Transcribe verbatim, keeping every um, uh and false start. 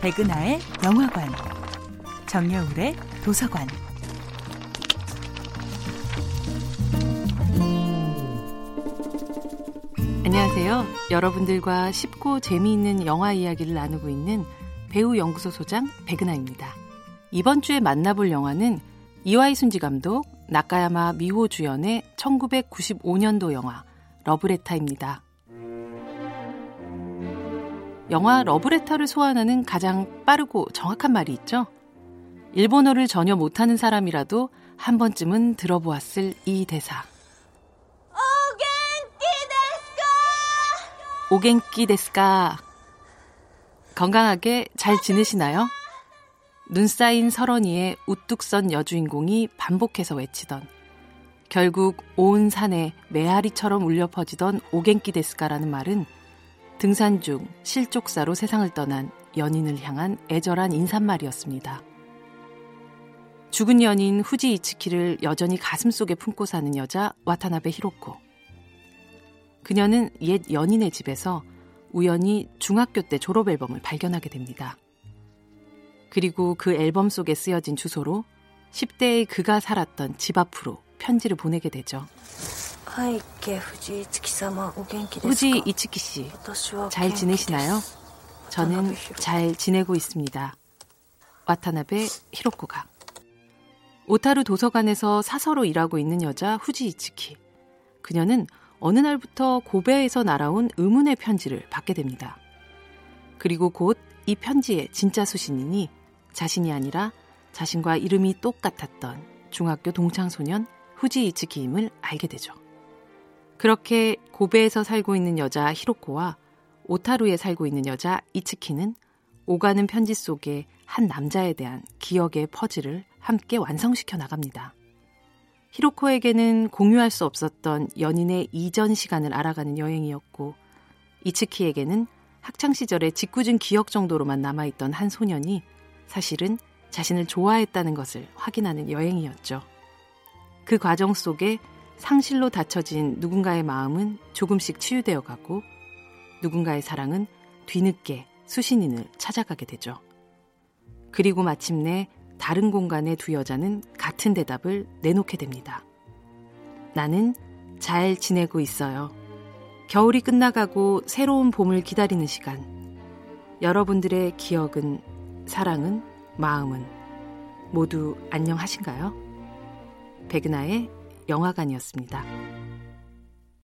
백은하의 영화관, 정여울의 도서관. 안녕하세요. 여러분들과 쉽고 재미있는 영화 이야기를 나누고 있는 배우연구소 소장 백은하입니다. 이번 주에 만나볼 영화는 이와이 슌지 감독, 나카야마 미호 주연의 천구백구십오년도 영화 러브레타입니다. 영화 러브레타를 소환하는 가장 빠르고 정확한 말이 있죠. 일본어를 전혀 못하는 사람이라도 한 번쯤은 들어보았을 이 대사. 오겐키 데스까? 오겐키 데스까? 건강하게 잘 지내시나요? 눈 쌓인 서러니에 우뚝 선 여주인공이 반복해서 외치던, 결국 온 산에 메아리처럼 울려 퍼지던 오겐키 데스까라는 말은 등산 중 실족사로 세상을 떠난 연인을 향한 애절한 인사말이었습니다. 죽은 연인 후지 이츠키를 여전히 가슴속에 품고 사는 여자 와타나베 히로코. 그녀는 옛 연인의 집에서 우연히 중학교 때 졸업 앨범을 발견하게 됩니다. 그리고 그 앨범 속에 쓰여진 주소로 십대의 그가 살았던 집 앞으로 편지를 보내게 되죠. 후지 이츠키 씨, 잘 지내시나요? 저는 잘 지내고 있습니다. 와타나베 히로코가. 오타루 도서관에서 사서로 일하고 있는 여자 후지 이츠키. 그녀는 어느 날부터 고베에서 날아온 의문의 편지를 받게 됩니다. 그리고 곧 이 편지의 진짜 수신인이 자신이 아니라 자신과 이름이 똑같았던 중학교 동창소년 후지 이츠키임을 알게 되죠. 그렇게 고베에서 살고 있는 여자 히로코와 오타루에 살고 있는 여자 이츠키는 오가는 편지 속에 한 남자에 대한 기억의 퍼즐을 함께 완성시켜 나갑니다. 히로코에게는 공유할 수 없었던 연인의 이전 시간을 알아가는 여행이었고, 이츠키에게는 학창시절의 짓궂은 기억 정도로만 남아있던 한 소년이 사실은 자신을 좋아했다는 것을 확인하는 여행이었죠. 그 과정 속에 상실로 닫혀진 누군가의 마음은 조금씩 치유되어 가고, 누군가의 사랑은 뒤늦게 수신인을 찾아가게 되죠. 그리고 마침내 다른 공간의 두 여자는 같은 대답을 내놓게 됩니다. 나는 잘 지내고 있어요. 겨울이 끝나가고 새로운 봄을 기다리는 시간. 여러분들의 기억은, 사랑은, 마음은 모두 안녕하신가요? 백은하의 영화관이었습니다.